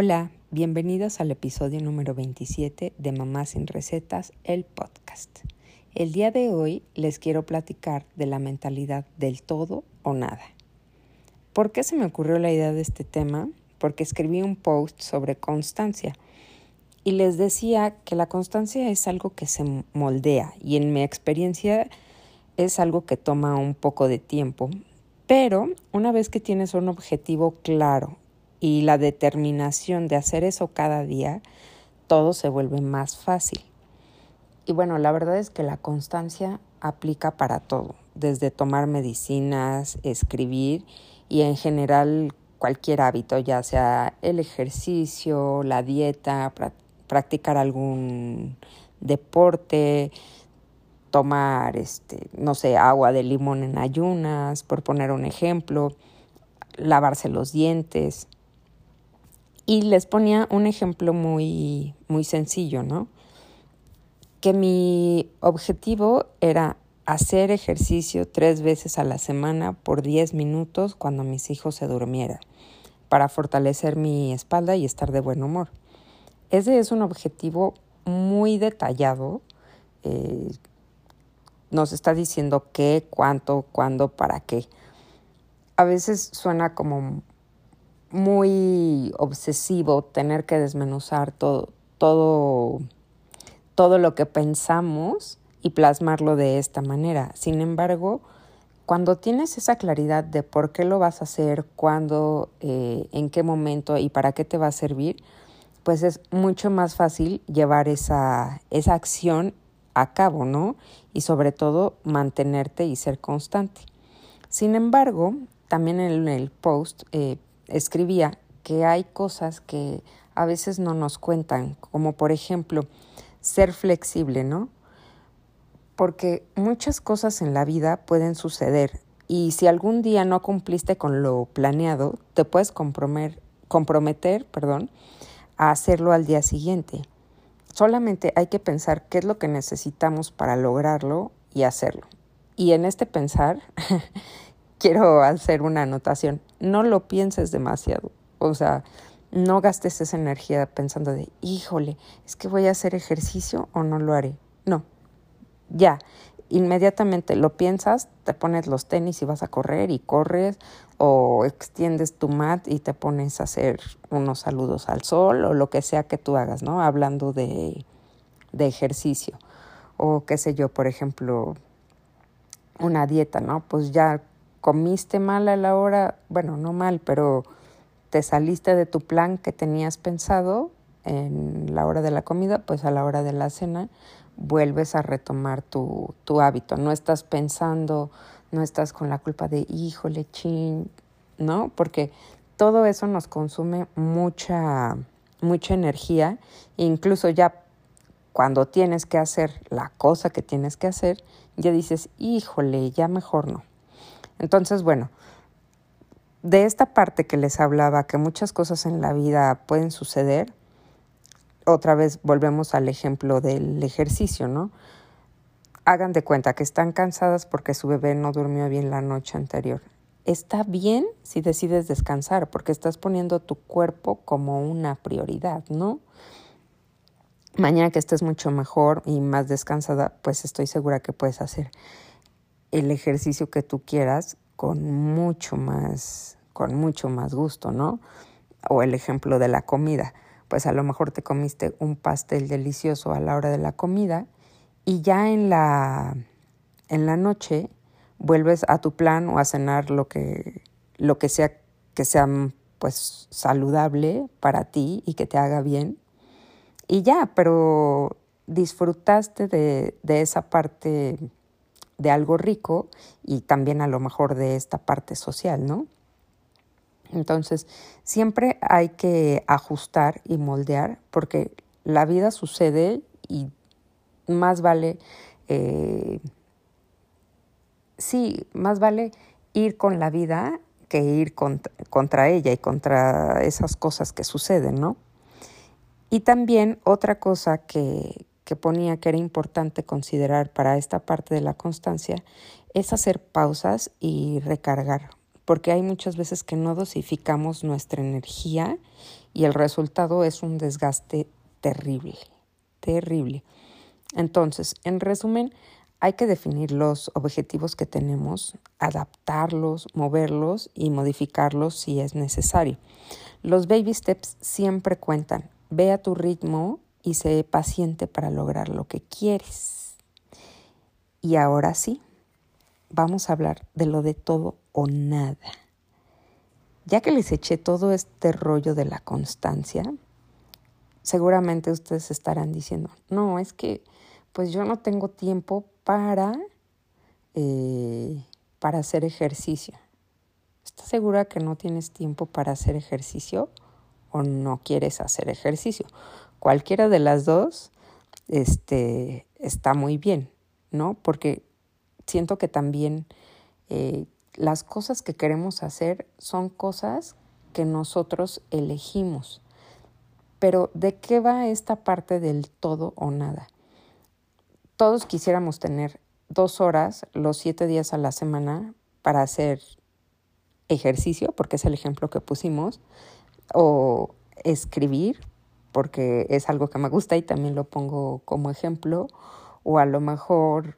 Hola, bienvenidos al episodio número 27 de Mamás Sin Recetas, el podcast. El día de hoy les quiero platicar de la mentalidad del todo o nada. ¿Por qué se me ocurrió la idea de este tema? Porque escribí un post sobre constancia y les decía que la constancia es algo que se moldea y en mi experiencia es algo que toma un poco de tiempo, pero una vez que tienes un objetivo claro y la determinación de hacer eso cada día, todo se vuelve más fácil. Y bueno, la verdad es que la constancia aplica para todo, desde tomar medicinas, escribir y en general cualquier hábito, ya sea el ejercicio, la dieta, practicar algún deporte, tomar, agua de limón en ayunas, por poner un ejemplo, lavarse los dientes. Y les ponía un ejemplo muy, muy sencillo, ¿no? Que mi objetivo era hacer ejercicio 3 veces a la semana por 10 minutos cuando mis hijos se durmieran, para fortalecer mi espalda y estar de buen humor. Ese es un objetivo muy detallado. Nos está diciendo qué, cuánto, cuándo, para qué. A veces suena como muy obsesivo tener que desmenuzar todo lo que pensamos y plasmarlo de esta manera. Sin embargo, cuando tienes esa claridad de por qué lo vas a hacer, cuándo, en qué momento y para qué te va a servir, pues es mucho más fácil llevar esa acción a cabo, ¿no? Y sobre todo mantenerte y ser constante. Sin embargo, también en el post escribía que hay cosas que a veces no nos cuentan, como por ejemplo ser flexible, ¿no? Porque muchas cosas en la vida pueden suceder y si algún día no cumpliste con lo planeado, te puedes comprometer, a hacerlo al día siguiente. Solamente hay que pensar qué es lo que necesitamos para lograrlo y hacerlo. Y en este pensar quiero hacer una anotación. No lo pienses demasiado. O sea, no gastes esa energía pensando de, híjole, ¿es que voy a hacer ejercicio o no lo haré? No, ya. Inmediatamente lo piensas, te pones los tenis y vas a correr y corres, o extiendes tu mat y te pones a hacer unos saludos al sol o lo que sea que tú hagas, ¿no? Hablando de ejercicio. O qué sé yo, por ejemplo, una dieta, ¿no? Pues ya comiste mal a la hora, bueno, no mal, pero te saliste de tu plan que tenías pensado en la hora de la comida, pues a la hora de la cena vuelves a retomar tu hábito. No estás pensando, no estás con la culpa de, híjole, chin, ¿no? Porque todo eso nos consume mucha energía, incluso ya cuando tienes que hacer la cosa que tienes que hacer, ya dices, híjole, ya mejor no. Entonces, bueno, de esta parte que les hablaba, que muchas cosas en la vida pueden suceder, otra vez volvemos al ejemplo del ejercicio, ¿no? Hagan de cuenta que están cansadas porque su bebé no durmió bien la noche anterior. Está bien si decides descansar, porque estás poniendo tu cuerpo como una prioridad, ¿no? Mañana que estés mucho mejor y más descansada, pues estoy segura que puedes hacer el ejercicio que tú quieras con mucho más gusto, ¿no? O el ejemplo de la comida. Pues a lo mejor te comiste un pastel delicioso a la hora de la comida y ya en la noche vuelves a tu plan o a cenar lo que sea que sea pues saludable para ti y que te haga bien. Y ya, pero disfrutaste de esa parte de algo rico y también a lo mejor de esta parte social, ¿no? Entonces, siempre hay que ajustar y moldear porque la vida sucede y más vale ir con la vida que ir contra ella y contra esas cosas que suceden, ¿no? Y también otra cosa que ponía que era importante considerar para esta parte de la constancia es hacer pausas y recargar. porque hay muchas veces que no dosificamos nuestra energía y el resultado es un desgaste terrible. Entonces, en resumen, hay que definir los objetivos que tenemos, adaptarlos, moverlos y modificarlos si es necesario. Los baby steps siempre cuentan. Ve a tu ritmo y sé paciente para lograr lo que quieres. Y ahora sí, vamos a hablar de lo de todo o nada. Ya que les eché todo este rollo de la constancia, seguramente ustedes estarán diciendo, no, es que pues yo no tengo tiempo para hacer ejercicio. ¿Estás segura que no tienes tiempo para hacer ejercicio o no quieres hacer ejercicio? Cualquiera de las dos está muy bien, ¿no? Porque siento que también las cosas que queremos hacer son cosas que nosotros elegimos. Pero ¿de qué va esta parte del todo o nada? Todos quisiéramos tener 2 horas los 7 días a la semana para hacer ejercicio, porque es el ejemplo que pusimos, o escribir, porque es algo que me gusta y también lo pongo como ejemplo, o a lo mejor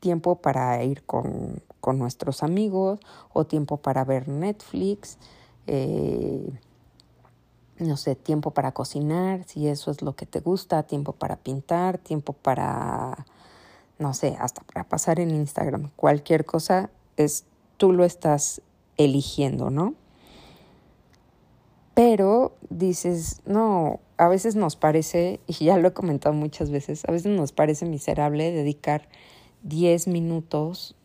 tiempo para ir con nuestros amigos, o tiempo para ver Netflix, no sé, tiempo para cocinar, si eso es lo que te gusta, tiempo para pintar, tiempo para, no sé, hasta para pasar en Instagram. Cualquier cosa tú lo estás eligiendo, ¿no? Pero dices, no, a veces nos parece, y ya lo he comentado muchas veces, a veces nos parece miserable dedicar 10 minutos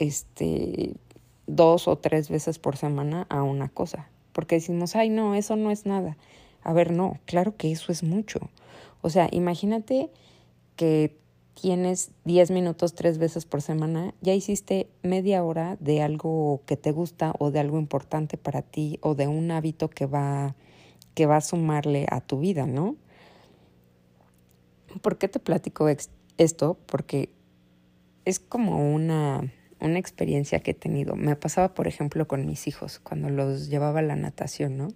2 o 3 veces por semana a una cosa. Porque decimos, ay, no, eso no es nada. A ver, no, claro que eso es mucho. O sea, imagínate que tienes 10 minutos 3 veces por semana, ya hiciste media hora de algo que te gusta o de algo importante para ti o de un hábito que va a sumarle a tu vida, ¿no? ¿Por qué te platico esto? Porque es como una experiencia que he tenido. Me pasaba, por ejemplo, con mis hijos cuando los llevaba a la natación, ¿no?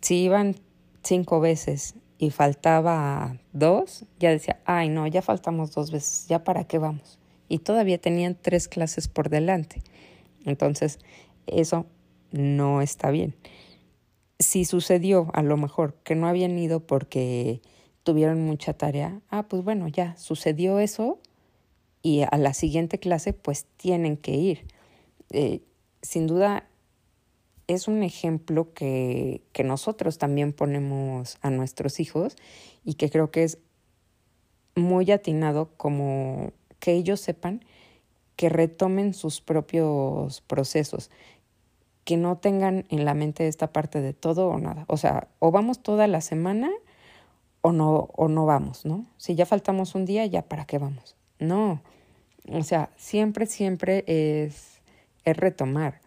Si iban 5 veces y faltaba 2, ya decía, ay, no, ya faltamos 2 veces, ¿ya para qué vamos? Y todavía tenían 3 clases por delante. Entonces, eso no está bien. Si sucedió, a lo mejor, que no habían ido porque tuvieron mucha tarea, pues bueno, ya sucedió eso, y a la siguiente clase, pues, tienen que ir. Sin duda, es un ejemplo que nosotros también ponemos a nuestros hijos y que creo que es muy atinado como que ellos sepan que retomen sus propios procesos, que no tengan en la mente esta parte de todo o nada. O sea, o vamos toda la semana o no vamos, ¿no? Si ya faltamos un día, ¿ya para qué vamos? No, o sea, siempre es retomar.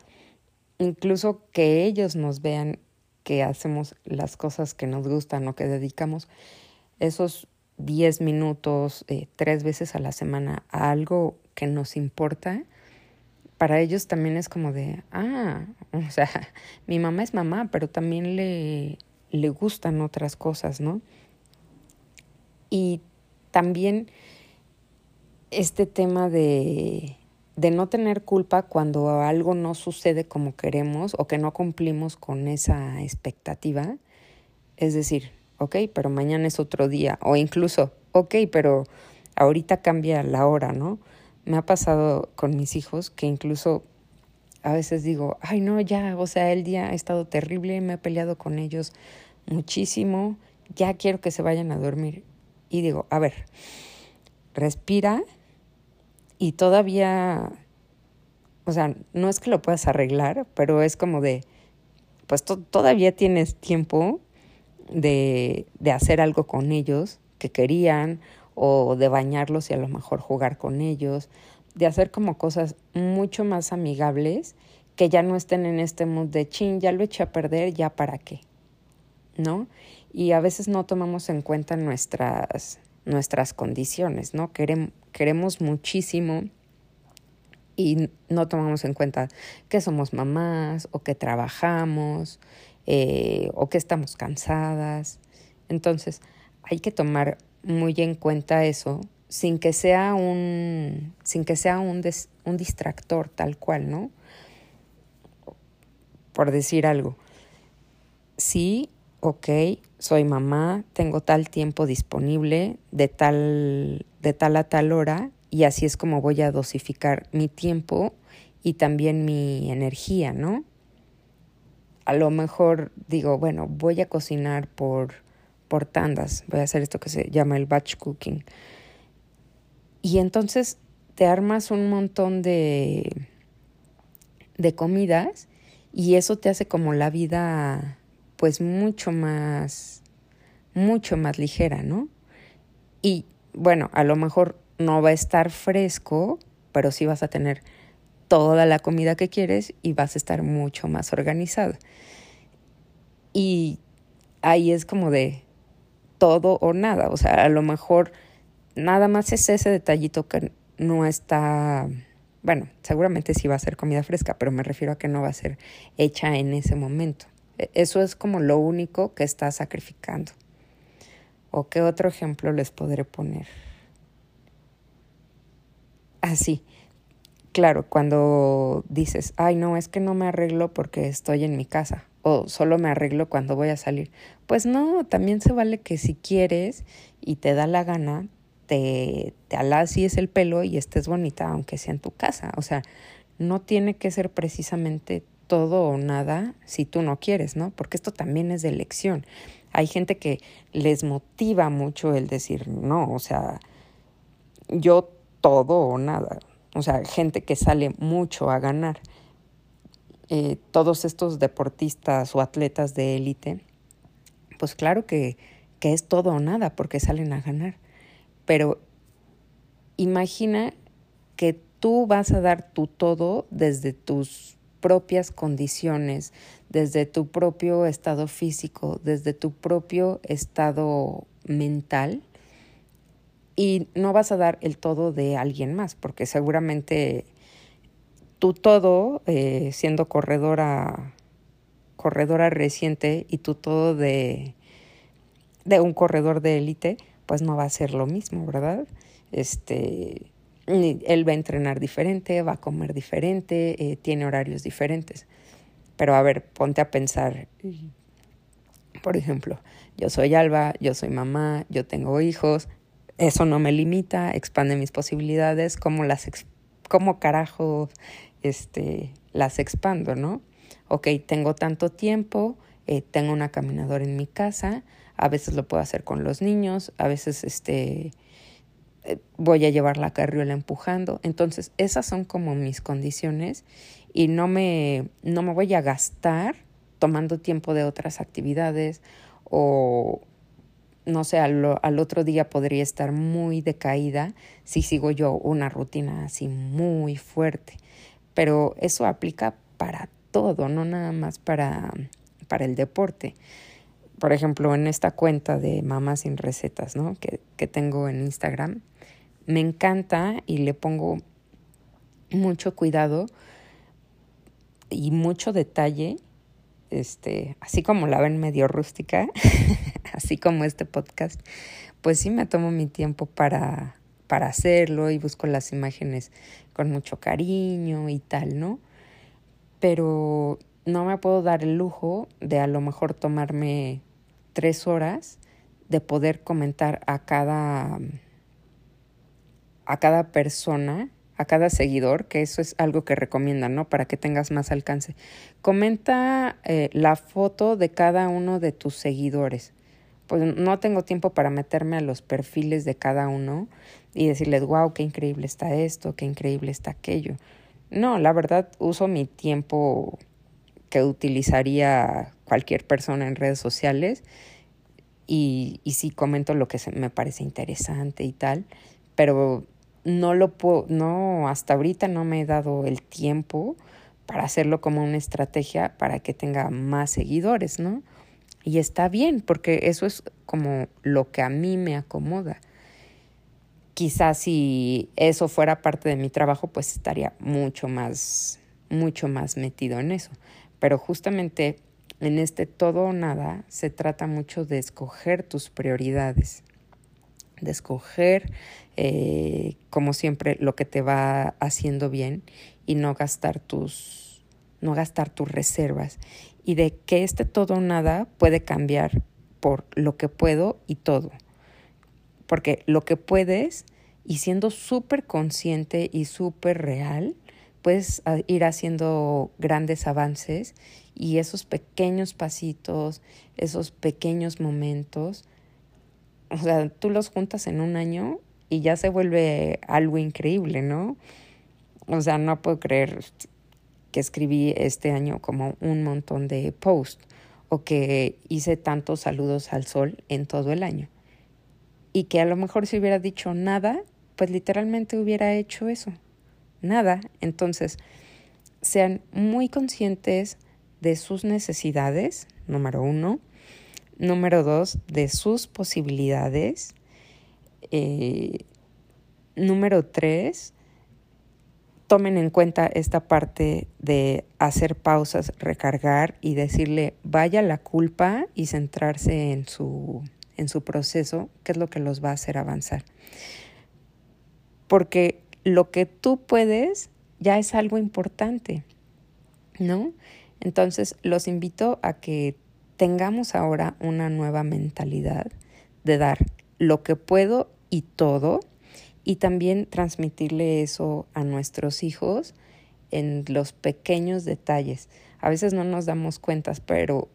Incluso que ellos nos vean que hacemos las cosas que nos gustan o que dedicamos esos 10 minutos 3 veces a la semana a algo que nos importa, para ellos también es como de, o sea, mi mamá es mamá, pero también le gustan otras cosas, ¿no? Y también este tema de no tener culpa cuando algo no sucede como queremos o que no cumplimos con esa expectativa. Es decir, ok, pero mañana es otro día. O incluso, ok, pero ahorita cambia la hora, ¿no? Me ha pasado con mis hijos que incluso a veces digo, ay, no, ya, o sea, el día ha estado terrible, me he peleado con ellos muchísimo, ya quiero que se vayan a dormir. Y digo, a ver, respira. Y todavía, o sea, no es que lo puedas arreglar, pero es como de, pues todavía tienes tiempo de hacer algo con ellos que querían, o de bañarlos y a lo mejor jugar con ellos, de hacer como cosas mucho más amigables que ya no estén en este mood de chin, ya lo eché a perder, ya para qué, ¿no? Y a veces no tomamos en cuenta nuestras condiciones, ¿no? Queremos muchísimo y no tomamos en cuenta que somos mamás o que trabajamos o que estamos cansadas. Entonces hay que tomar muy en cuenta eso sin que sea un distractor tal cual, ¿no? Por decir algo. Sí, ok, soy mamá, tengo tal tiempo disponible de tal a tal hora y así es como voy a dosificar mi tiempo y también mi energía, ¿no? A lo mejor digo, bueno, voy a cocinar por tandas, voy a hacer esto que se llama el batch cooking. Y entonces te armas un montón de comidas y eso te hace como la vida pues mucho más ligera, ¿no? Y bueno, a lo mejor no va a estar fresco, pero sí vas a tener toda la comida que quieres y vas a estar mucho más organizada. Y ahí es como de todo o nada. O sea, a lo mejor nada más es ese detallito que no está... Bueno, seguramente sí va a ser comida fresca, pero me refiero a que no va a ser hecha en ese momento. Eso es como lo único que está sacrificando. ¿O qué otro ejemplo les podré poner? Así, claro, cuando dices, ay, no, es que no me arreglo porque estoy en mi casa o solo me arreglo cuando voy a salir. Pues no, también se vale que si quieres y te da la gana, te alacies el pelo y estés bonita aunque sea en tu casa. O sea, no tiene que ser precisamente todo o nada si tú no quieres, ¿no? Porque esto también es de elección. Hay gente que les motiva mucho el decir, no, o sea, yo todo o nada. O sea, gente que sale mucho a ganar. Todos estos deportistas o atletas de élite, pues claro que es todo o nada porque salen a ganar. Pero imagina que tú vas a dar tu todo desde tus propias condiciones, desde tu propio estado físico, desde tu propio estado mental. Y no vas a dar el todo de alguien más, porque seguramente tu todo, siendo corredora reciente y tu todo de un corredor de élite, pues no va a ser lo mismo, ¿verdad? Él va a entrenar diferente, va a comer diferente, tiene horarios diferentes. Pero a ver, ponte a pensar. Por ejemplo, yo soy Alba, yo soy mamá, yo tengo hijos. Eso no me limita, expande mis posibilidades, cómo las expando, ¿no? Ok, tengo tanto tiempo, tengo una caminadora en mi casa, a veces lo puedo hacer con los niños, a veces voy a llevar la carriola empujando. Entonces, esas son como mis condiciones y no me voy a gastar tomando tiempo de otras actividades o... No sé, al otro día podría estar muy decaída si sigo yo una rutina así muy fuerte. Pero eso aplica para todo, no nada más para el deporte. Por ejemplo, en esta cuenta de Mamás Sin Recetas, ¿no? que tengo en Instagram, me encanta y le pongo mucho cuidado y mucho detalle. Así como la ven medio rústica, así como este podcast, pues sí me tomo mi tiempo para hacerlo y busco las imágenes con mucho cariño y tal, ¿no? Pero no me puedo dar el lujo de a lo mejor tomarme 3 horas de poder comentar a cada persona, a cada seguidor, que eso es algo que recomiendan, ¿no? Para que tengas más alcance. Comenta la foto de cada uno de tus seguidores. Pues no tengo tiempo para meterme a los perfiles de cada uno y decirles, wow, qué increíble está esto, qué increíble está aquello. No, la verdad, uso mi tiempo que utilizaría cualquier persona en redes sociales y sí comento lo que me parece interesante y tal, pero... hasta ahorita no me he dado el tiempo para hacerlo como una estrategia para que tenga más seguidores, ¿no? Y está bien, porque eso es como lo que a mí me acomoda. quizás si eso fuera parte de mi trabajo, pues estaría mucho más metido en eso. Pero justamente en este todo o nada se trata mucho de escoger tus prioridades, de escoger, como siempre, lo que te va haciendo bien y no gastar tus reservas. Y de que este todo o nada puede cambiar por lo que puedo y todo. Porque lo que puedes, y siendo súper consciente y súper real, puedes ir haciendo grandes avances, y esos pequeños pasitos, esos pequeños momentos, o sea, tú los juntas en un año y ya se vuelve algo increíble, ¿no? O sea, no puedo creer que escribí este año como un montón de posts o que hice tantos saludos al sol en todo el año. Y que a lo mejor si hubiera dicho nada, pues literalmente hubiera hecho eso, nada. Entonces, sean muy conscientes de sus necesidades, número uno. Número dos, de sus posibilidades. Número tres, tomen en cuenta esta parte de hacer pausas, recargar y decirle vaya la culpa y centrarse en su proceso, que es lo que los va a hacer avanzar. Porque lo que tú puedes ya es algo importante, ¿no? Entonces, los invito a que tengamos ahora una nueva mentalidad de dar lo que puedo y todo, y también transmitirle eso a nuestros hijos en los pequeños detalles. A veces no nos damos cuenta, pero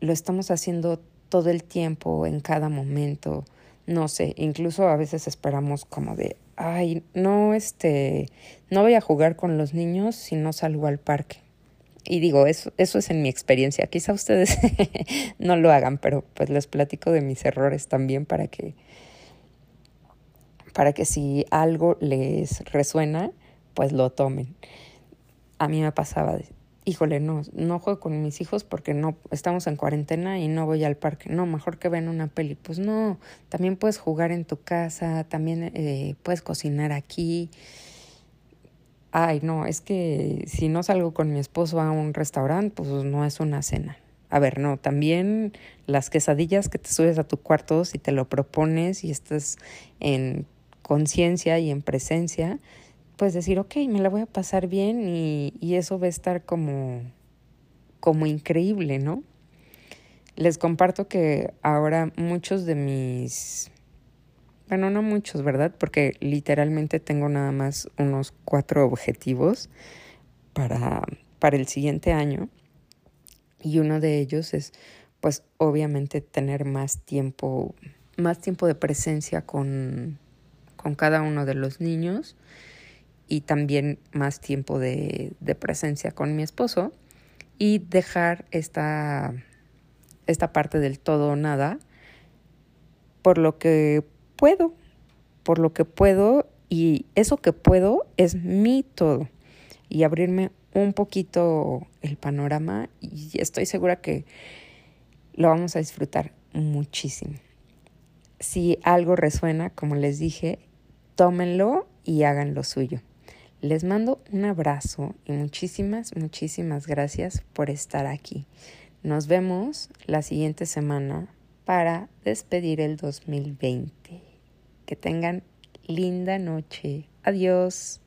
lo estamos haciendo todo el tiempo, en cada momento. No sé, incluso a veces esperamos como de, no voy a jugar con los niños si no salgo al parque. Y digo, eso es en mi experiencia. Quizá ustedes no lo hagan, pero pues les platico de mis errores también para que si algo les resuena, pues lo tomen. A mí me pasaba, híjole, no juego con mis hijos porque no estamos en cuarentena y no voy al parque. No, mejor que vean una peli. Pues no, también puedes jugar en tu casa, también puedes cocinar aquí. Ay, no, es que si no salgo con mi esposo a un restaurante, pues no es una cena. A ver, no, también las quesadillas que te subes a tu cuarto, si te lo propones y estás en conciencia y en presencia, pues decir, ok, me la voy a pasar bien y eso va a estar como increíble, ¿no? Les comparto que ahora muchos de mis... Bueno, no muchos, ¿verdad? Porque literalmente tengo nada más unos 4 objetivos para el siguiente año. Y uno de ellos es, pues, obviamente tener más tiempo de presencia con cada uno de los niños, y también más tiempo de presencia con mi esposo, y dejar esta parte del todo o nada por lo que puedo, y eso que puedo es mi todo, y abrirme un poquito el panorama, y estoy segura que lo vamos a disfrutar muchísimo. Si algo resuena, como les dije, tómenlo y hagan lo suyo. Les mando un abrazo y muchísimas gracias por estar aquí. Nos vemos la siguiente semana para despedir el 2020. Que tengan linda noche. Adiós.